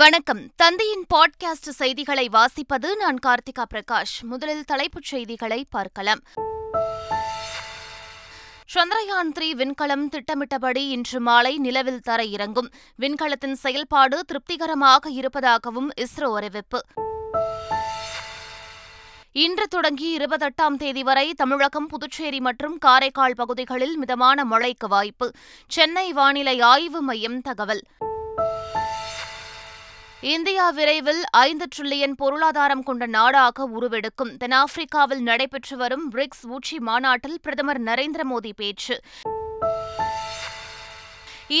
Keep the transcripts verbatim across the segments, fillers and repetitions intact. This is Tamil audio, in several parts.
வணக்கம். தந்தையின் பாட்காஸ்ட் செய்திகளை வாசிப்பது நான் கார்த்திகா பிரகாஷ். முதலில் தலைப்புச் செய்திகளை பார்க்கலாம். சந்திரயான் மூன்று விண்கலம் திட்டமிட்டபடி இன்று மாலை நிலவில் தர இறங்கும். விண்கலத்தின் செயல்பாடு திருப்திகரமாக இருப்பதாகவும் இஸ்ரோ அறிவிப்பு. இன்று தொடங்கி இருபத்தெட்டாம் தேதி வரை தமிழகம், புதுச்சேரி மற்றும் காரைக்கால் பகுதிகளில் மிதமான மழைக்கு வாய்ப்பு. சென்னை வானிலை ஆய்வு மையம் தகவல். இந்தியா விரைவில் ஐந்து டிரில்லியன் பொருளாதாரம் கொண்ட நாடாக உருவெடுக்கும். தென்னாப்பிரிக்காவில் நடைபெற்று வரும் பிரிக்ஸ் உச்சி மாநாட்டில் பிரதமர் நரேந்திர மோடி பேச்சு.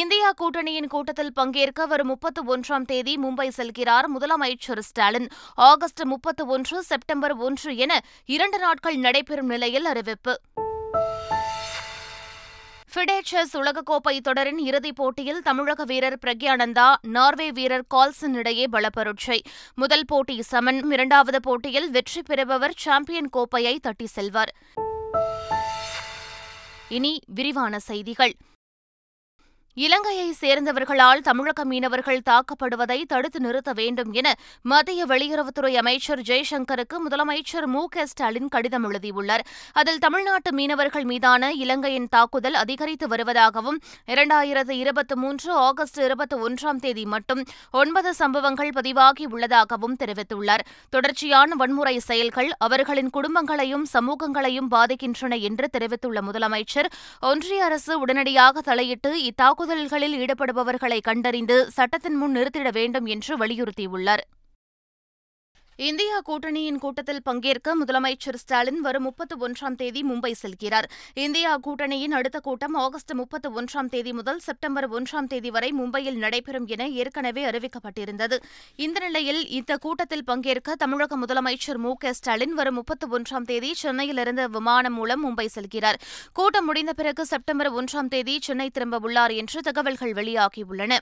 இந்தியா கூட்டணியின் கூட்டத்தில் பங்கேற்க வரும் முப்பத்து ஒன்றாம் தேதி மும்பை செல்கிறார் முதலமைச்சர் ஸ்டாலின். ஆகஸ்ட் முப்பத்து ஒன்று செப்டம்பர் ஒன்று என இரண்டு நாட்கள் நடைபெறும் நிலையில் அறிவிப்பு. ஃபிடே செஸ் உலகக்கோப்பை தொடரின் இறுதிப் போட்டியில் தமிழக வீரர் பிரக்யானந்தா, நார்வே வீரர் கால்சன் இடையே பலப்பரட்சை. முதல் போட்டி சமன். இரண்டாவது போட்டியில் வெற்றி பெறுபவர் சாம்பியன் கோப்பையை தட்டி செல்வார். இனி விரிவான செய்திகள். இலங்கையை சேர்ந்தவர்களால் தமிழக மீனவர்கள் தாக்கப்படுவதை தடுத்து நிறுத்த வேண்டும் என மத்திய வெளியுறவுத்துறை அமைச்சர் ஜெய்சங்கருக்கு முதலமைச்சர் மு க ஸ்டாலின் கடிதம் எழுதியுள்ளார். அதில் தமிழ்நாட்டு மீனவர்கள் மீதான இலங்கையின் தாக்குதல் அதிகரித்து வருவதாகவும் இரண்டாயிரத்து இருபத்தி மூன்று ஆகஸ்ட் இருபத்தி ஒன்றாம் தேதி மட்டும் ஒன்பது சம்பவங்கள் பதிவாகியுள்ளதாகவும் தெரிவித்துள்ளார். தொடர்ச்சியான வன்முறை செயல்கள் அவர்களின் குடும்பங்களையும் சமூகங்களையும் பாதிக்கின்றன என்று தெரிவித்துள்ள முதலமைச்சர், ஒன்றிய அரசு உடனடியாக தலையிட்டு இத்தாக்குதல் தாக்குதல்களில் ஈடுபடுபவர்களை கண்டறிந்து சட்டத்தின் முன் நிறுத்திட வேண்டும் என்று வலியுறுத்தியுள்ளார். இந்தியா கூட்டணியின் கூட்டத்தில் பங்கேற்க முதலமைச்சர் ஸ்டாலின் வரும் முப்பத்து ஒன்றாம் தேதி மும்பை செல்கிறார். இந்தியா கூட்டணியின் அடுத்த கூட்டம் ஆகஸ்ட் முப்பத்து ஒன்றாம் தேதி முதல் செப்டம்பர் ஒன்றாம் தேதி வரை மும்பையில் நடைபெறும் என ஏற்கனவே அறிவிக்கப்பட்டிருந்தது. இந்த நிலையில் இந்த கூட்டத்தில் பங்கேற்க தமிழக முதலமைச்சர் மு க ஸ்டாலின் வரும் முப்பத்து ஒன்றாம் தேதி சென்னையிலிருந்து விமானம் மூலம் மும்பை செல்கிறார். கூட்டம் முடிந்த பிறகு செப்டம்பர் ஒன்றாம் தேதி சென்னை திரும்ப உள்ளார் என்று தகவல்கள் வெளியாகியுள்ளன.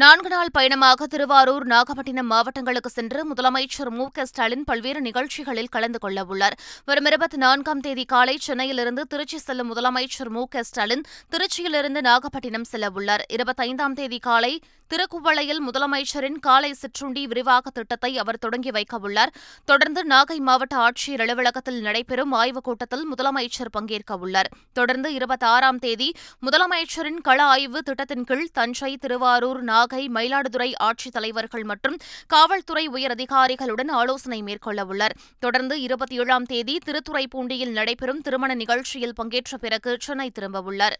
நான்கு நாள் பயணமாக திருவாரூர், நாகப்பட்டினம் மாவட்டங்களுக்கு சென்று முதலமைச்சர் மு க ஸ்டாலின் பல்வேறு நிகழ்ச்சிகளில் கலந்து கொள்ள உள்ளார். வரும் இருபத்தி நான்காம் தேதி காலை சென்னையிலிருந்து திருச்சி செல்லும் முதலமைச்சர் மு க ஸ்டாலின் திருச்சியிலிருந்து நாகப்பட்டினம் செல்ல உள்ளார். இருபத்தைந்தாம் தேதி காலை திருக்குவளையில் முதலமைச்சரின் காலை சிற்றுண்டி விரிவாக்க திட்டத்தை அவர் தொடங்கி வைக்க உள்ளார். தொடர்ந்து நாகை மாவட்ட ஆட்சியர் அலுவலகத்தில் நடைபெறும் ஆய்வுக் கூட்டத்தில் முதலமைச்சர் பங்கேற்க உள்ளார். தொடர்ந்து இருபத்தாறாம் தேதி முதலமைச்சரின் கள ஆய்வு திட்டத்தின் கீழ் தஞ்சை, திருவாரூர், நாகை, மயிலாடுதுறை ஆட்சித் தலைவர்கள் மற்றும் காவல்துறை உயர் அதிகாரிகளுடன் ஆலோசனை மேற்கொள்ள உள்ளார். தொடர்ந்து இருபத்தி ஏழாம் தேதி திருத்துறைப்பூண்டியில் நடைபெறும் திருமண நிகழ்ச்சியில் பங்கேற்ற பிறகு சென்னை திரும்பவுள்ளார்.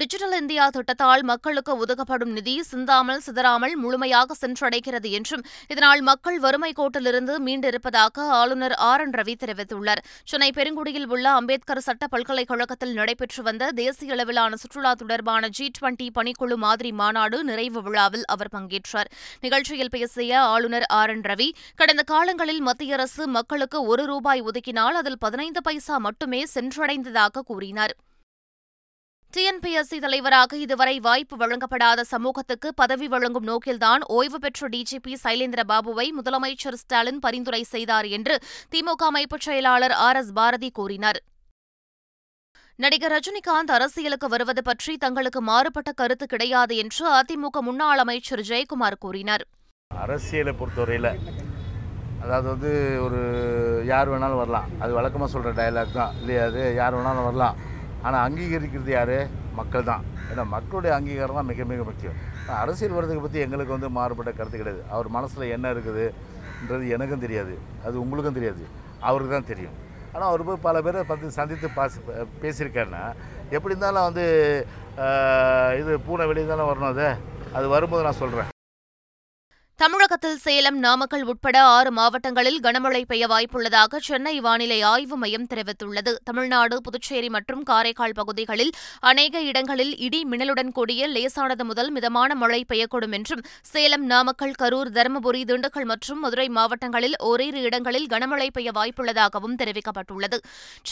டிஜிட்டல் இந்தியா திட்டத்தால் மக்களுக்கு ஒதுக்கப்படும் நிதி சிந்தாமல் சிதறாமல் முழுமையாக சென்றடைகிறது என்றும் இதனால் மக்கள் வறுமை கோட்டிலிருந்து மீண்டிருப்பதாக ஆளுநர் ஆர் என் ரவி தெரிவித்துள்ளார். சென்னை பெருங்குடியில் உள்ள அம்பேத்கர் சட்ட பல்கலைக்கழகத்தில் நடைபெற்று வந்த தேசிய அளவிலான சுற்றுலா தொடர்பான ஜி டுவெண்டி பணிக்குழு மாதிரி மாநாடு நிறைவு விழாவில் அவர் பங்கேற்றார். நிகழ்ச்சியில் பேசிய ஆளுநர் ஆர் என் ரவி, கடந்த காலங்களில் மத்திய அரசு மக்களுக்கு ஒரு ரூபாய் ஒதுக்கினால் அதில் பதினைந்து பைசா மட்டுமே சென்றடைந்ததாக கூறினார். டிஎன்பிஎஸ்சி தலைவராக இதுவரை வாய்ப்பு வழங்கப்படாத சமூகத்துக்கு பதவி வழங்கும் நோக்கில்தான் ஓய்வு பெற்ற டிஜிபி சைலேந்திரபாபுவை முதலமைச்சர் ஸ்டாலின் பரிந்துரை செய்தார் என்று திமுக அமைப்புச் செயலாளர் ஆர் எஸ் பாரதி கூறினார். நடிகர் ரஜினிகாந்த் அரசியலுக்கு வருவது பற்றி தங்களுக்கு மாறுபட்ட கருத்து கிடையாது என்று அதிமுக முன்னாள் அமைச்சர் ஜெயக்குமார் கூறினார். அரசியலை பொறுத்தவரையில் அதாவது வந்து ஒரு யார் வேணாலும் வரலாம், அது வழக்கமாக சொல்கிற டயலாக் தான் இல்லையா, அது யார் வேணாலும் வரலாம். ஆனால் அங்கீகரிக்கிறது யார்? மக்கள் தான். ஏன்னா மக்களுடைய அங்கீகாரம் தான் மிக மிக முக்கியம். அரசியல் வர்றதுக்கு பற்றி எங்களுக்கு வந்து மாறுபட்ட கருத்து கிடையாது. அவர் மனசில் என்ன இருக்குதுன்றது எனக்கும் தெரியாது, அது உங்களுக்கும் தெரியாது, அவருக்கு தான் தெரியும். ஆனால் அவர் போய் பல பேரை பார்த்து சந்தித்து பாசி பேசியிருக்காருன்னா எப்படி இருந்தாலும் வந்து இது பூனை வெளியே தானே வரணும், அது அது வரும்போது நான் சொல்கிறேன். தமிழகத்தில் சேலம், நாமக்கல் உட்பட ஆறு மாவட்டங்களில் கனமழை பெய்ய வாய்ப்புள்ளதாக சென்னை வானிலை ஆய்வு மையம் தெரிவித்துள்ளது. தமிழ்நாடு, புதுச்சேரி மற்றும் காரைக்கால் பகுதிகளில் அநேக இடங்களில் இடி மின்னலுடன் கூடிய லேசானது முதல் மிதமான மழை பெய்யக்கூடும் என்றும் சேலம், நாமக்கல், கரூர், தருமபுரி, திண்டுக்கல் மற்றும் மதுரை மாவட்டங்களில் ஓரிரு இடங்களில் கனமழை பெய்ய வாய்ப்புள்ளதாகவும் தெரிவிக்கப்பட்டுள்ளது.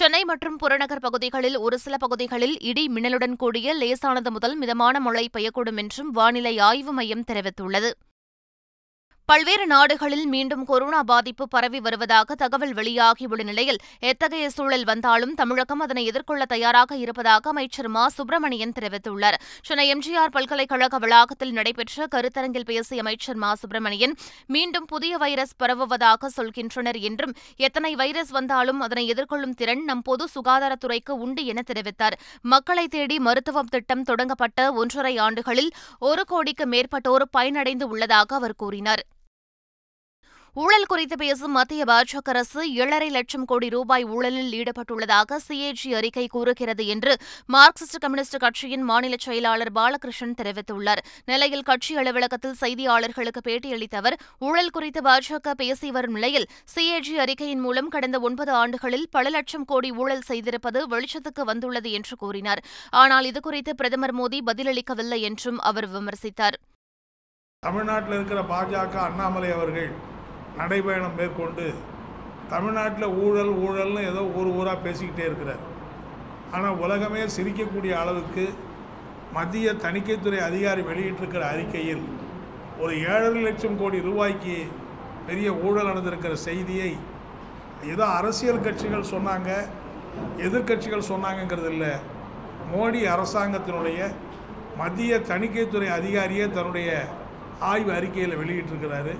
சென்னை மற்றும் புறநகர் பகுதிகளில் ஒரு சில பகுதிகளில் இடி மின்னலுடன் கூடிய லேசானது முதல் மிதமான மழை பெய்யக்கூடும் என்றும் வானிலை ஆய்வு மையம் தெரிவித்துள்ளது. பல்வேறு நாடுகளில் மீண்டும் கொரோனா பாதிப்பு பரவி வருவதாக தகவல் வெளியாகியுள்ள நிலையில் எத்தகைய சூழல் வந்தாலும் தமிழகம் அதனை எதிர்கொள்ள தயாராக இருப்பதாக அமைச்சர் மா சுப்பிரமணியன் தெரிவித்துள்ளார். சென்னை எம்ஜிஆர் பல்கலைக்கழக வளாகத்தில் நடைபெற்ற கருத்தரங்கில் பேசிய அமைச்சர் மா சுப்பிரமணியன் மீண்டும் புதிய வைரஸ் பரவுவதாக சொல்கின்றனர் என்றும் எத்தனை வைரஸ் வந்தாலும் அதனை எதிர்கொள்ளும் திறன் நம் பொது சுகாதாரத்துறைக்கு உண்டு என தெரிவித்தார். மக்களை தேடி மருத்துவம் திட்டம் தொடங்கப்பட்ட ஒன்றரை ஆண்டுகளில் ஒரு கோடிக்கு மேற்பட்டோர் பயனடைந்து உள்ளதாக அவர் கூறினார். ஊழல் குறித்து பேசும் மத்திய பாஜக அரசு ஏழரை லட்சம் கோடி ரூபாய் ஊழலில் ஈடுபட்டுள்ளதாக சிஏஜி அறிக்கை கூறுகிறது என்று மார்க்சிஸ்ட் கம்யூனிஸ்ட் கட்சியின் மாநில செயலாளர் பாலகிருஷ்ணன் தெரிவித்துள்ளார். நிலையில் கட்சி அலுவலகத்தில் செய்தியாளர்களுக்கு பேட்டியளித்த அவர் ஊழல் குறித்து பாஜக பேசி வரும் நிலையில் சிஏஜி அறிக்கையின் மூலம் கடந்த ஒன்பது ஆண்டுகளில் பல லட்சம் கோடி ஊழல் செய்திருப்பது வெளிச்சத்துக்கு வந்துள்ளது என்று கூறினார். ஆனால் இதுகுறித்து பிரதமர் மோடி பதிலளிக்கவில்லை என்றும் அவர் விமர்சித்தார். தமிழ்நாட்டில் இருக்கிற பாஜக அண்ணாமலை அவர்கள் நடைபயணம் மேற்கொண்டு தமிழ்நாட்டில் ஊழல் ஊழல்னு ஏதோ ஊர் ஊராக பேசிக்கிட்டே இருக்கிறார். ஆனால் உலகமே சிரிக்கக்கூடிய அளவுக்கு மத்திய தணிக்கைத்துறை அதிகாரி வெளியிட்டிருக்கிற அறிக்கையில் ஒரு ஏழரை லட்சம் கோடி ரூபாய்க்கு பெரிய ஊழல் நடந்திருக்கிற செய்தியை ஏதோ அரசியல் கட்சிகள் சொன்னாங்க, எதிர்கட்சிகள் சொன்னாங்கங்கிறது இல்லை, மோடி அரசாங்கத்தினுடைய மத்திய தணிக்கைத்துறை அதிகாரியே தன்னுடைய ஆய்வு அறிக்கையில் வெளியிட்டிருக்கிறாரு.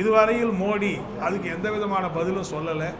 இதுவரையில் மோடி அதுக்கு எந்த விதமான பதிலும் சொல்லலை.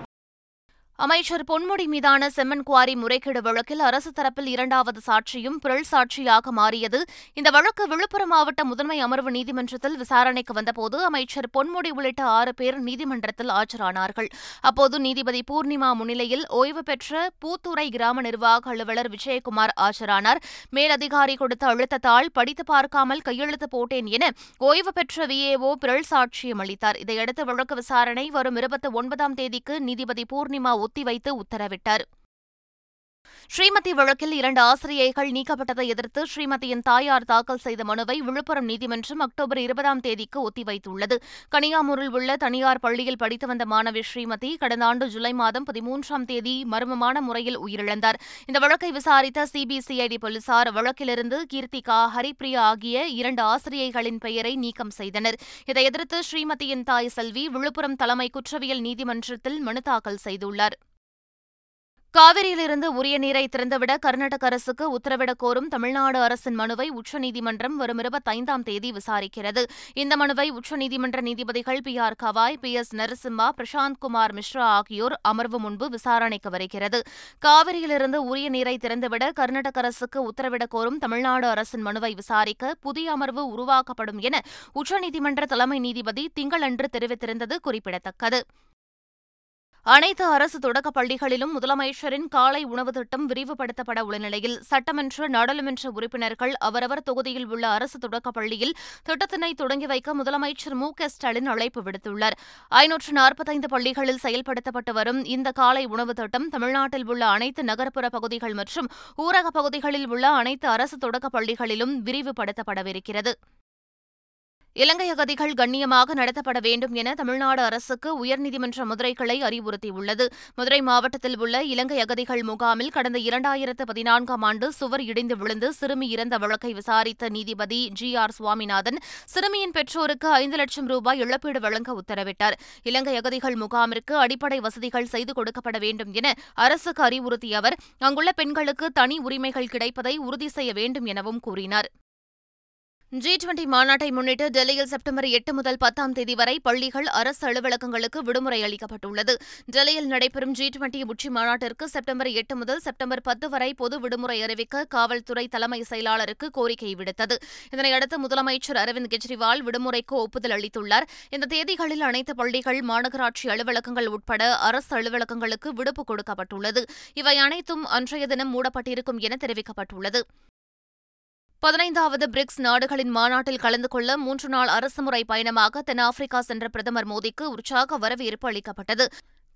அமைச்சர் பொன்முடி மீதான செம்மன் குவாரி முறைகேடு வழக்கில் அரசு தரப்பில் இரண்டாவது சாட்சியும் பிறல் சாட்சியாக மாறியது. இந்த வழக்கு விழுப்புரம் மாவட்ட முதன்மை அமர்வு நீதிமன்றத்தில் விசாரணைக்கு வந்தபோது அமைச்சர் பொன்முடி உள்ளிட்ட ஆறு பேர் நீதிமன்றத்தில் ஆஜரானார்கள். அப்போது நீதிபதி பூர்ணிமா முன்னிலையில் ஓய்வு பெற்ற பூத்துறை கிராம நிர்வாக அலுவலர் விஜயகுமார் ஆஜரானார். மேலதிகாரி கொடுத்த அழுத்தத்தால் படித்து பார்க்காமல் கையெழுத்து போட்டேன் என ஓய்வு பெற்ற விஏஓ பிறல் சாட்சியம் அளித்தார். இதையடுத்து வழக்கு விசாரணை வரும் இருபத்தி ஒன்பதாம் தேதிக்கு நீதிபதி பூர்ணிமா ஒத்திவைத்து உத்தரவிட்டார். ஸ்ரீமதி வழக்கில் இரண்டு ஆசிரியைகள் நீக்கப்பட்டதை எதிர்த்து ஸ்ரீமதியின் தாயார் தாக்கல் செய்த மனுவை விழுப்புரம் நீதிமன்றம் அக்டோபர் இருபதாம் தேதிக்கு ஒத்திவைத்துள்ளது. கனியாமூரில் உள்ள தனியார் பள்ளியில் படித்து வந்த மாணவி ஸ்ரீமதி கடந்த ஆண்டு ஜூலை மாதம் பதிமூன்றாம் தேதி மர்மமான முறையில் உயிரிழந்தார். இந்த வழக்கை விசாரித்த சிபிசிஐடி போலீசார் வழக்கிலிருந்து கீர்த்திகா, ஹரிப்பிரியா ஆகிய இரண்டு ஆசிரியைகளின் பெயரை நீக்கம் செய்தனர். இதை எதிர்த்து ஸ்ரீமதியின் தாய் செல்வி விழுப்புரம் தலைமை குற்றவியல் நீதிமன்றத்தில் மனு தாக்கல் செய்துள்ளார். காவிரியிலிருந்து உரிய நீரை திறந்துவிட கர்நாடக அரசுக்கு உத்தரவிடக் கோரும் தமிழ்நாடு அரசின் மனுவை உச்சநீதிமன்றம் வரும் இருபத்தைந்தாம் தேதி விசாரிக்கிறது. இந்த மனுவை உச்சநீதிமன்ற நீதிபதிகள் B. R. Gavai, P. S. Narasimha, Prashant Kumar Mishra ஆகியோர் அமர்வு முன்பு விசாரணைக்கு வருகிறது. காவிரியிலிருந்து உரிய நீரை திறந்துவிட கர்நாடக அரசுக்கு உத்தரவிடக் கோரும் தமிழ்நாடு அரசின் மனுவை விசாரிக்க புதிய அமர்வு உருவாக்கப்படும் என உச்சநீதிமன்ற தலைமை நீதிபதி திங்கள் அன்று தெரிவித்திருந்தது குறிப்பிடத்தக்கது. அனைத்து அரசு தொடக்கப் பள்ளிகளிலும் முதலமைச்சரின் காலை உணவு திட்டம் விரிவுபடுத்தப்பட உள்ள நிலையில் சட்டமன்ற நாடாளுமன்ற உறுப்பினர்கள் அவரவர் தொகுதியில் உள்ள அரசு தொடக்கப் பள்ளியில் திட்டத்தினை தொடங்கி வைக்க முதலமைச்சர் மு க ஸ்டாலின் அழைப்பு விடுத்துள்ளார். ஐநூற்று நாற்பத்தைந்து பள்ளிகளில் செயல்படுத்தப்பட்டு வரும் இந்த காலை உணவு திட்டம் தமிழ்நாட்டில் உள்ள அனைத்து நகர்ப்புற பகுதிகள் மற்றும் ஊரகப் பகுதிகளில் உள்ள அனைத்து அரசு தொடக்கப் பள்ளிகளிலும் விரிவுபடுத்தப்படவிருக்கிறது. இலங்கை அகதிகள் கண்ணியமாக நடத்தப்பட வேண்டும் என தமிழ்நாடு அரசுக்கு உயர்நீதிமன்ற மதுரை கிளை அறிவுறுத்தியுள்ளது. மதுரை மாவட்டத்தில் உள்ள இலங்கை அகதிகள் முகாமில் கடந்த இரண்டாயிரத்து பதினான்காம் ஆண்டு சுவர் இடிந்து விழுந்து சிறுமி இறந்த வழக்கை விசாரித்த நீதிபதி ஜி. ஆர். சுவாமிநாதன் சிறுமியின் பெற்றோருக்கு ஐந்து லட்சம் ரூபாய் இழப்பீடு வழங்க உத்தரவிட்டார். இலங்கை அகதிகள் முகாமிற்கு அடிப்படை வசதிகள் செய்து கொடுக்கப்பட வேண்டும் என அரசுக்கு அறிவுறுத்திய அவர் அங்குள்ள பெண்களுக்கு தனி உரிமைகள் கிடைப்பதை உறுதி செய்ய வேண்டும் எனவும் கூறினார். ஜி டுவெண்டி மாநாட்டை முன்னிட்டு டெல்லியில் செப்டம்பர் எட்டு முதல் பத்தாம் தேதி வரை பள்ளிகள், அரசு அலுவலகங்களுக்கு விடுமுறை அளிக்கப்பட்டுள்ளது. டெல்லியில் நடைபெறும் ஜி டுவெண்டி உச்சி மாநாட்டிற்கு செப்டம்பர் எட்டு முதல் செப்டம்பர் பத்து வரை பொது விடுமுறை அறிவிக்க காவல்துறை தலைமை செயலாளருக்கு கோரிக்கை விடுத்தது. இதனையடுத்து முதலமைச்சர் அரவிந்த் கெஜ்ரிவால் விடுமுறைக்கு ஒப்புதல் அளித்துள்ளார். இந்த தேதிகளில் அனைத்து பள்ளிகள், மாநகராட்சி அலுவலகங்கள் உட்பட அரசு அலுவலகங்களுக்கு விடுப்பு கொடுக்கப்பட்டுள்ளது. இவை அனைத்தும் அன்றைய தினம் மூடப்பட்டிருக்கும் என தெரிவிக்கப்பட்டுள்ளது. பதினைந்தாவது பிரிக்ஸ் நாடுகளின் மாநாட்டில் கலந்து கொள்ள மூன்று நாள் அரசுமுறை பயணமாக தென்னாப்பிரிக்கா சென்ற பிரதமர் மோடிக்கு உற்சாக வரவேற்பு அளிக்கப்பட்டது.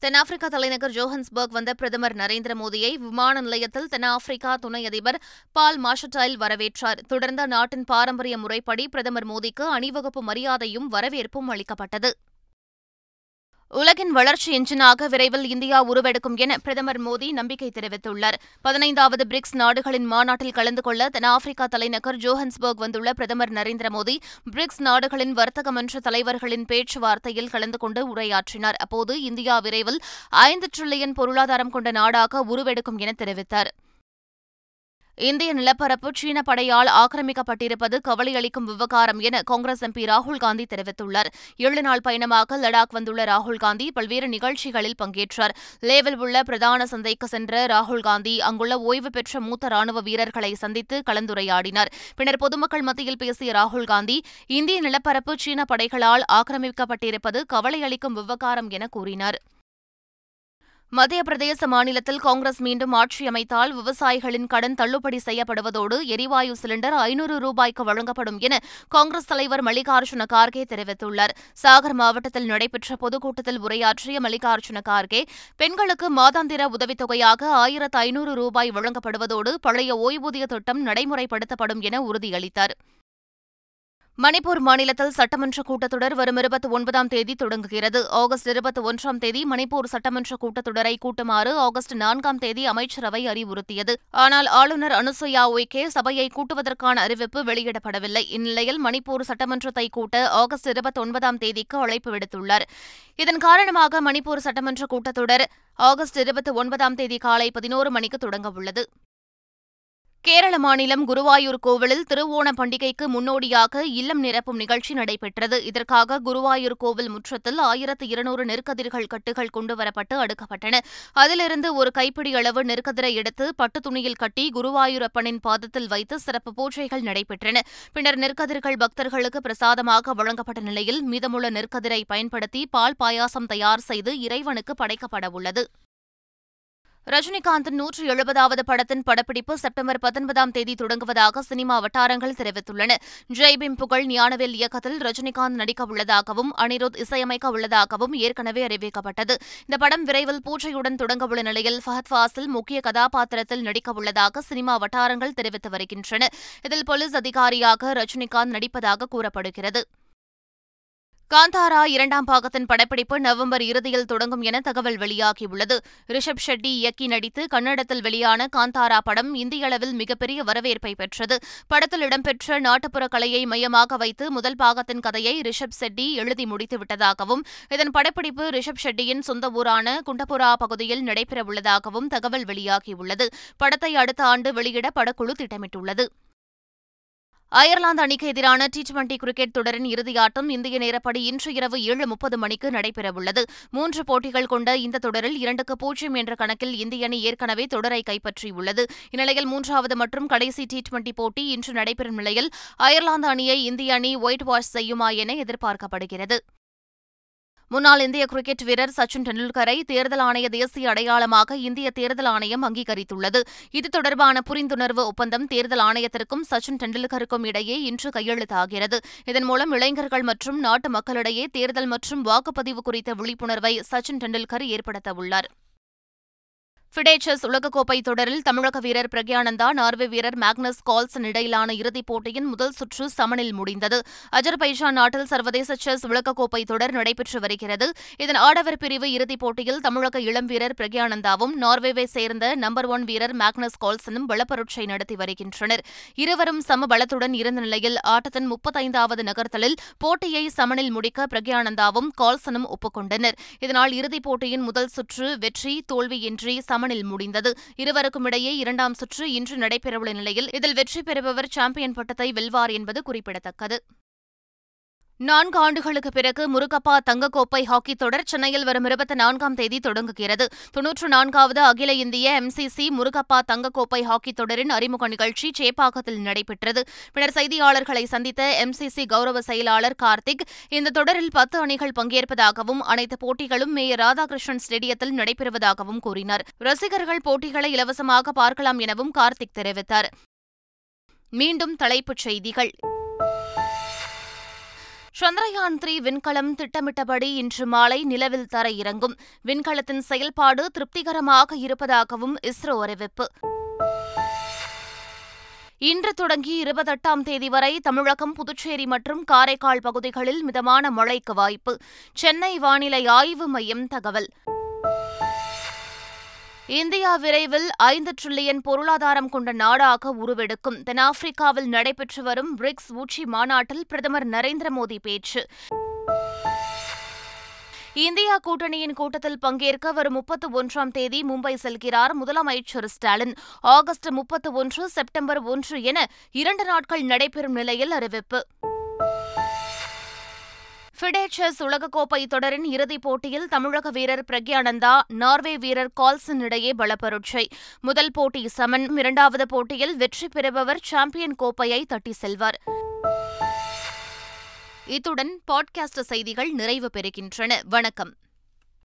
தென்னாப்பிரிக்கா தலைநகர் ஜோஹன்ஸ்பர்க் வந்த பிரதமர் நரேந்திர மோடியை விமான நிலையத்தில் தென்னாப்பிரிக்கா துணை அதிபர் பால் மாஷட்டைல் வரவேற்றார். தொடர்ந்து அந்நாட்டின் பாரம்பரிய முறைப்படி பிரதமர் மோடிக்கு அணிவகுப்பு மரியாதையும் வரவேற்பும் அளிக்கப்பட்டது. உலகின் வளர்ச்சி எஞ்சினாக விரைவில் இந்தியா உருவெடுக்கும் என பிரதமர் மோடி நம்பிக்கை தெரிவித்துள்ளார். பதினைந்தாவது பிரிக்ஸ் நாடுகளின் மாநாட்டில் கலந்து கொள்ள தென்னாப்பிரிக்கா தலைநகர் ஜோஹன்ஸ்பர்க் வந்துள்ள பிரதமர் நரேந்திர மோடி பிரிக்ஸ் நாடுகளின் வர்த்தக மன்ற தலைவர்களின் பேச்சுவார்த்தையில் கலந்து கொண்டு உரையாற்றினார். அப்போது இந்தியா விரைவில் ஐந்து டிரில்லியன் பொருளாதாரம் கொண்ட நாடாக உருவெடுக்கும் என தெரிவித்தார். இந்திய நிலப்பரப்பு சீன படையால் ஆக்கிரமிக்கப்பட்டிருப்பது கவலையளிக்கும் விவகாரம் என காங்கிரஸ் எம்பி ராகுல்காந்தி தெரிவித்துள்ளார். ஏழு நாள் பயணமாக லடாக் வந்துள்ள ராகுல்காந்தி பல்வேறு நிகழ்ச்சிகளில் பங்கேற்றார். லேவில் உள்ள பிரதான சந்தைக்கு சென்ற ராகுல்காந்தி அங்குள்ள ஓய்வு பெற்ற மூத்த ராணுவ வீரர்களை சந்தித்து கலந்துரையாடினார். பின்னர் பொதுமக்கள் மத்தியில் பேசிய ராகுல்காந்தி இந்திய நிலப்பரப்பு சீன படைகளால் ஆக்கிரமிக்கப்பட்டிருப்பது கவலையளிக்கும் விவகாரம் என கூறினார். மத்திய பிரதேச மாநிலத்தில் காங்கிரஸ் மீண்டும் ஆட்சி அமைத்தால் விவசாயிகளின் கடன் தள்ளுபடி செய்யப்படுவதோடு எரிவாயு சிலிண்டர் ஐநூறு ரூபாய்க்கு வழங்கப்படும் என காங்கிரஸ் தலைவர் மல்லிகார்ஜுன கார்கே தெரிவித்துள்ளார். சாகர் மாவட்டத்தில் நடைபெற்ற பொதுக்கூட்டத்தில் உரையாற்றிய மல்லிகார்ஜுன கார்கே பெண்களுக்கு மாதாந்திர உதவித்தொகையாக ஆயிரத்து ஐநூறு ரூபாய் வழங்கப்படுவதோடு பழைய ஓய்வூதிய திட்டம் நடைமுறைப்படுத்தப்படும் என உறுதியளித்தார். மணிப்பூர் மாநிலத்தில் சட்டமன்ற கூட்டத்தொடர் வரும் இருபத்தி ஒன்பதாம் தேதி தொடங்குகிறது. ஆகஸ்ட் இருபத்தி ஒன்றாம் தேதி மணிப்பூர் சட்டமன்ற கூட்டத்தொடரை கூட்டுமாறு ஆகஸ்ட் நான்காம் தேதி அமைச்சரவை அறிவுறுத்தியது. ஆனால் ஆளுநர் அனுசுயா உய்கே சபையை கூட்டுவதற்கான அறிவிப்பு வெளியிடப்படவில்லை. இந்நிலையில் மணிப்பூர் சட்டமன்றத்தை கூட்ட ஆகஸ்ட் இருபத்தி ஒன்பதாம் தேதிக்கு அழைப்பு விடுத்துள்ளார். இதன் காரணமாக மணிப்பூர் சட்டமன்ற கூட்டத்தொடர் ஆகஸ்ட் இருபத்தி ஒன்பதாம் தேதி காலை பதினோரு மணிக்கு தொடங்கவுள்ளது. கேரள மாநிலம் குருவாயூர் கோவிலில் திருவோண பண்டிகைக்கு முன்னோடியாக இல்லம் நிரப்பும் நிகழ்ச்சி நடைபெற்றது. இதற்காக குருவாயூர் கோவில் முற்றத்தில் ஆயிரத்து இருநூறு நெற்கதிர்கள் கட்டுகள் கொண்டுவரப்பட்டு அடுக்கப்பட்டன. அதிலிருந்து ஒரு கைப்பிடி அளவு நெற்கதிரை எடுத்து பட்டு துணியில் கட்டி குருவாயூரப்பனின் பாதத்தில் வைத்து சிறப்பு பூஜைகள் நடைபெற்றன. பின்னர் நெற்கதிர்கள் பக்தர்களுக்கு பிரசாதமாக வழங்கப்பட்ட நிலையில் மீதமுள்ள நெற்கதிரை பயன்படுத்தி பால் பாயாசம் தயார் செய்து இறைவனுக்கு படைக்கப்படவுள்ளது. ரஜினிகாந்தின் நூற்று எழுபதாவது படத்தின் படப்பிடிப்பு செப்டம்பர் பத்தொன்பதாம் தேதி தொடங்குவதாக சினிமா வட்டாரங்கள் தெரிவித்துள்ளன. ஜெய்பீம் புகழ் ஞானவேல் இயக்கத்தில் ரஜினிகாந்த் நடிக்கவுள்ளதாகவும் அனிருத் இசையமைக்க உள்ளதாகவும் ஏற்கனவே அறிவிக்கப்பட்டது. இந்த படம் விரைவில் பூஜையுடன் தொடங்கவுள்ள நிலையில் ஃபஹத் ஃபாசில் முக்கிய கதாபாத்திரத்தில் நடிக்கவுள்ளதாக சினிமா வட்டாரங்கள் தெரிவித்து வருகின்றன. இதில் போலீஸ் அதிகாரியாக ரஜினிகாந்த் நடிப்பதாக கூறப்படுகிறது. காந்தாரா இரண்டாம் பாகத்தின் படப்பிடிப்பு நவம்பர் இறுதியில் தொடங்கும் என தகவல் வெளியாகியுள்ளது. ரிஷப் ஷெட்டி இயக்கி நடித்து கன்னடத்தில் வெளியான காந்தாரா படம் இந்தியளவில் மிகப்பெரிய வரவேற்பை பெற்றது. படத்தில் இடம்பெற்ற நாட்டுப்புற கலையை மையமாக வைத்து முதல் பாகத்தின் கதையை ரிஷப் ஷெட்டி எழுதி முடித்துவிட்டதாகவும் இதன் படப்பிடிப்பு ரிஷப் ஷெட்டியின் சொந்த ஊரான குண்டபுரா பகுதியில் நடைபெறவுள்ளதாகவும் தகவல் வெளியாகியுள்ளது. படத்தை அடுத்த ஆண்டு வெளியிட படக்குழு திட்டமிட்டுள்ளது. அயர்லாந்து அணிக்கு எதிரான டி டுவெண்டி கிரிக்கெட் தொடரின் இறுதியாட்டம் இந்திய நேரப்படி இன்று இரவு ஏழு முப்பது மணிக்கு நடைபெறவுள்ளது. மூன்று போட்டிகள் கொண்ட இந்த தொடரில் இரண்டுக்கு பூஜ்ஜியம் என்ற கணக்கில் இந்திய அணி ஏற்கனவே தொடரை கைப்பற்றியுள்ளது. இந்நிலையில் மூன்றாவது மற்றும் கடைசி டி டுவெண்டி போட்டி இன்று நடைபெறும் நிலையில் அயர்லாந்து அணியை இந்திய அணி ஒயிட் வாஷ் செய்யுமா என எதிர்பார்க்கப்படுகிறது. முன்னாள் இந்திய கிரிக்கெட் வீரர் சச்சின் டெண்டுல்கரை தேர்தல் ஆணைய தேசிய அடையாளமாக இந்திய தேர்தல் ஆணையம் அங்கீகரித்துள்ளது. இது தொடர்பான புரிந்துணர்வு ஒப்பந்தம் தேர்தல் ஆணையத்திற்கும் சச்சின் டெண்டுல்கருக்கும் இடையே இன்று கையெழுத்தாகிறது. இதன் மூலம் இளைஞர்கள் மற்றும் நாட்டு மக்களிடையே தேர்தல் மற்றும் வாக்குப்பதிவு குறித்த விழிப்புணர்வை சச்சின் டெண்டுல்கர் ஏற்படுத்தவுள்ளார். ஃபிடே செஸ் உலகக்கோப்பை தொடரில் தமிழக வீரர் பிரக்யானந்தா நார்வே வீரர் மேக்னஸ் கால்சன் இடையிலான இறுதிப் போட்டியின் முதல் சுற்று சமனில் முடிந்தது. அஜர்பைஜான் நாட்டில் சர்வதேச செஸ் உலகக்கோப்பை தொடர் நடைபெற்று வருகிறது. இதன் ஆடவர் பிரிவு இறுதிப் போட்டியில் தமிழக இளம் வீரர் பிரக்யானந்தாவும் நார்வேவை சேர்ந்த நம்பர் ஒன் வீரர் மேக்னஸ் கால்சனும் பலப்பரட்சை நடத்தி வருகின்றனர். இருவரும் சம பலத்துடன் இருந்த நிலையில் ஆட்டத்தின் முப்பத்தைந்தாவது நகர்த்தலில் போட்டியை சமனில் முடிக்க பிரக்யானந்தாவும் கால்சனும் ஒப்புக்கொண்டனர். இதனால் இறுதிப் போட்டியின் முதல் சுற்று வெற்றி தோல்வியின்றி சமனில் முடிந்தது. இருவருக்கும் இடையே இரண்டாம் சுற்று இன்று நடைபெறவுள்ள நிலையில் இதில் வெற்றி பெறுபவர் சாம்பியன் பட்டத்தை வெல்வார் என்பது குறிப்பிடத்தக்கது. நான்கு ஆண்டுகளுக்கு பிறகு முருகப்பா தங்கக்கோப்பை ஹாக்கி தொடர் சென்னையில் வரும் இருபத்தி நான்காம் தேதி தொடங்குகிறது. தொன்னூற்று நான்காவது அகில இந்திய எம்சிசி முருகப்பா தங்கக்கோப்பை ஹாக்கி தொடரின் அறிமுக நிகழ்ச்சி சேப்பாக்கத்தில் நடைபெற்றது. பின்னர் செய்தியாளர்களை சந்தித்த எம்சிசி கௌரவ செயலாளர் கார்த்திக் இந்த தொடரில் பத்து அணிகள் பங்கேற்பதாகவும் அனைத்து போட்டிகளும் மேயர் ராதாகிருஷ்ணன் ஸ்டேடியத்தில் நடைபெறுவதாகவும் கூறினார். ரசிகர்கள் போட்டிகளை இலவசமாக பார்க்கலாம் எனவும் கார்த்திக் தெரிவித்தார். மீண்டும் தலைப்புச் செய்திகள். சந்திரயான் மூன்று விண்கலம் திட்டமிட்டபடி இன்று மாலை நிலவில் தர இறங்கும். விண்கலத்தின் செயல்பாடு திருப்திகரமாக இருப்பதாகவும் இஸ்ரோ அறிவிப்பு. இன்று தொடங்கி இருபத்தி எட்டாம் தேதி வரை தமிழகம், புதுச்சேரி மற்றும் காரைக்கால் பகுதிகளில் மிதமான மழைக்கு வாய்ப்பு. சென்னை வானிலை ஆய்வு மையம் தகவல். இந்தியா விரைவில் ஐந்து டிரில்லியன் பொருளாதாரம் கொண்ட நாடாக உருவெடுக்கும். தென்னாப்பிரிக்காவில் நடைபெற்று வரும் பிரிக்ஸ் உச்சி மாநாட்டில் பிரதமர் நரேந்திர மோடி பேச்சு. இந்தியா கூட்டணியின் கூட்டத்தில் பங்கேற்க வரும் முப்பத்து ஒன்றாம் தேதி மும்பை செல்கிறார் முதலமைச்சர் ஸ்டாலின். ஆகஸ்ட் முப்பத்து ஒன்று செப்டம்பர் ஒன்று என இரண்டு நாட்கள் நடைபெறும் நிலையில் அறிவிப்பு. ஃபிடே செஸ் உலகக்கோப்பை தொடரின் இறுதிப் போட்டியில் தமிழக வீரர் பிரக்யானந்தா, நார்வே வீரர் கால்சன் இடையே பலப்பரட்சை. முதல் போட்டி சமன். இரண்டாவது போட்டியில் வெற்றி பெறுபவர் சாம்பியன் கோப்பையை தட்டி செல்வார். இத்துடன் பாட்காஸ்ட் செய்திகள் நிறைவு பெறுகின்றன. வணக்கம்.